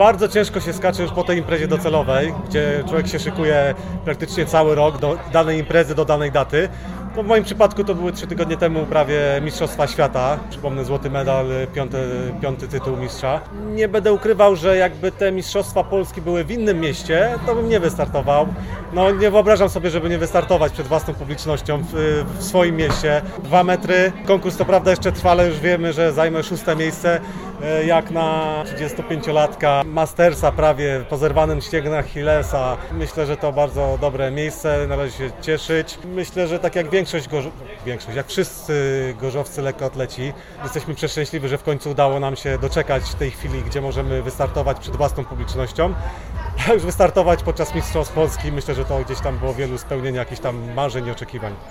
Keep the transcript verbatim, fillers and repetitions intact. bardzo ciężko się skacze już po tej imprezie docelowej, gdzie człowiek się szykuje praktycznie cały rok do danej imprezy, do danej daty. No w moim przypadku to były trzy tygodnie temu prawie Mistrzostwa Świata. Przypomnę, złoty medal, piąty, piąty tytuł mistrza. Nie będę ukrywał, że jakby te Mistrzostwa Polski były w innym mieście, to bym nie wystartował. No nie wyobrażam sobie, żeby nie wystartować przed własną publicznością w, w swoim mieście. Dwa metry. Konkurs to prawda jeszcze trwa, ale już wiemy, że zajmę szóste miejsce. Jak na trzydziestopięciolatka Mastersa prawie po zerwanym ścięgnie Achillesa. Myślę, że to bardzo dobre miejsce, należy się cieszyć. Myślę, że tak jak większość, Gorz- większość jak wszyscy gorzowcy lekkoatleci, jesteśmy przeszczęśliwi, że w końcu udało nam się doczekać tej chwili, gdzie możemy wystartować przed własną publicznością. A już wystartować podczas Mistrzostw Polski, myślę, że to gdzieś tam było wielu spełnienia jakichś tam marzeń i oczekiwań.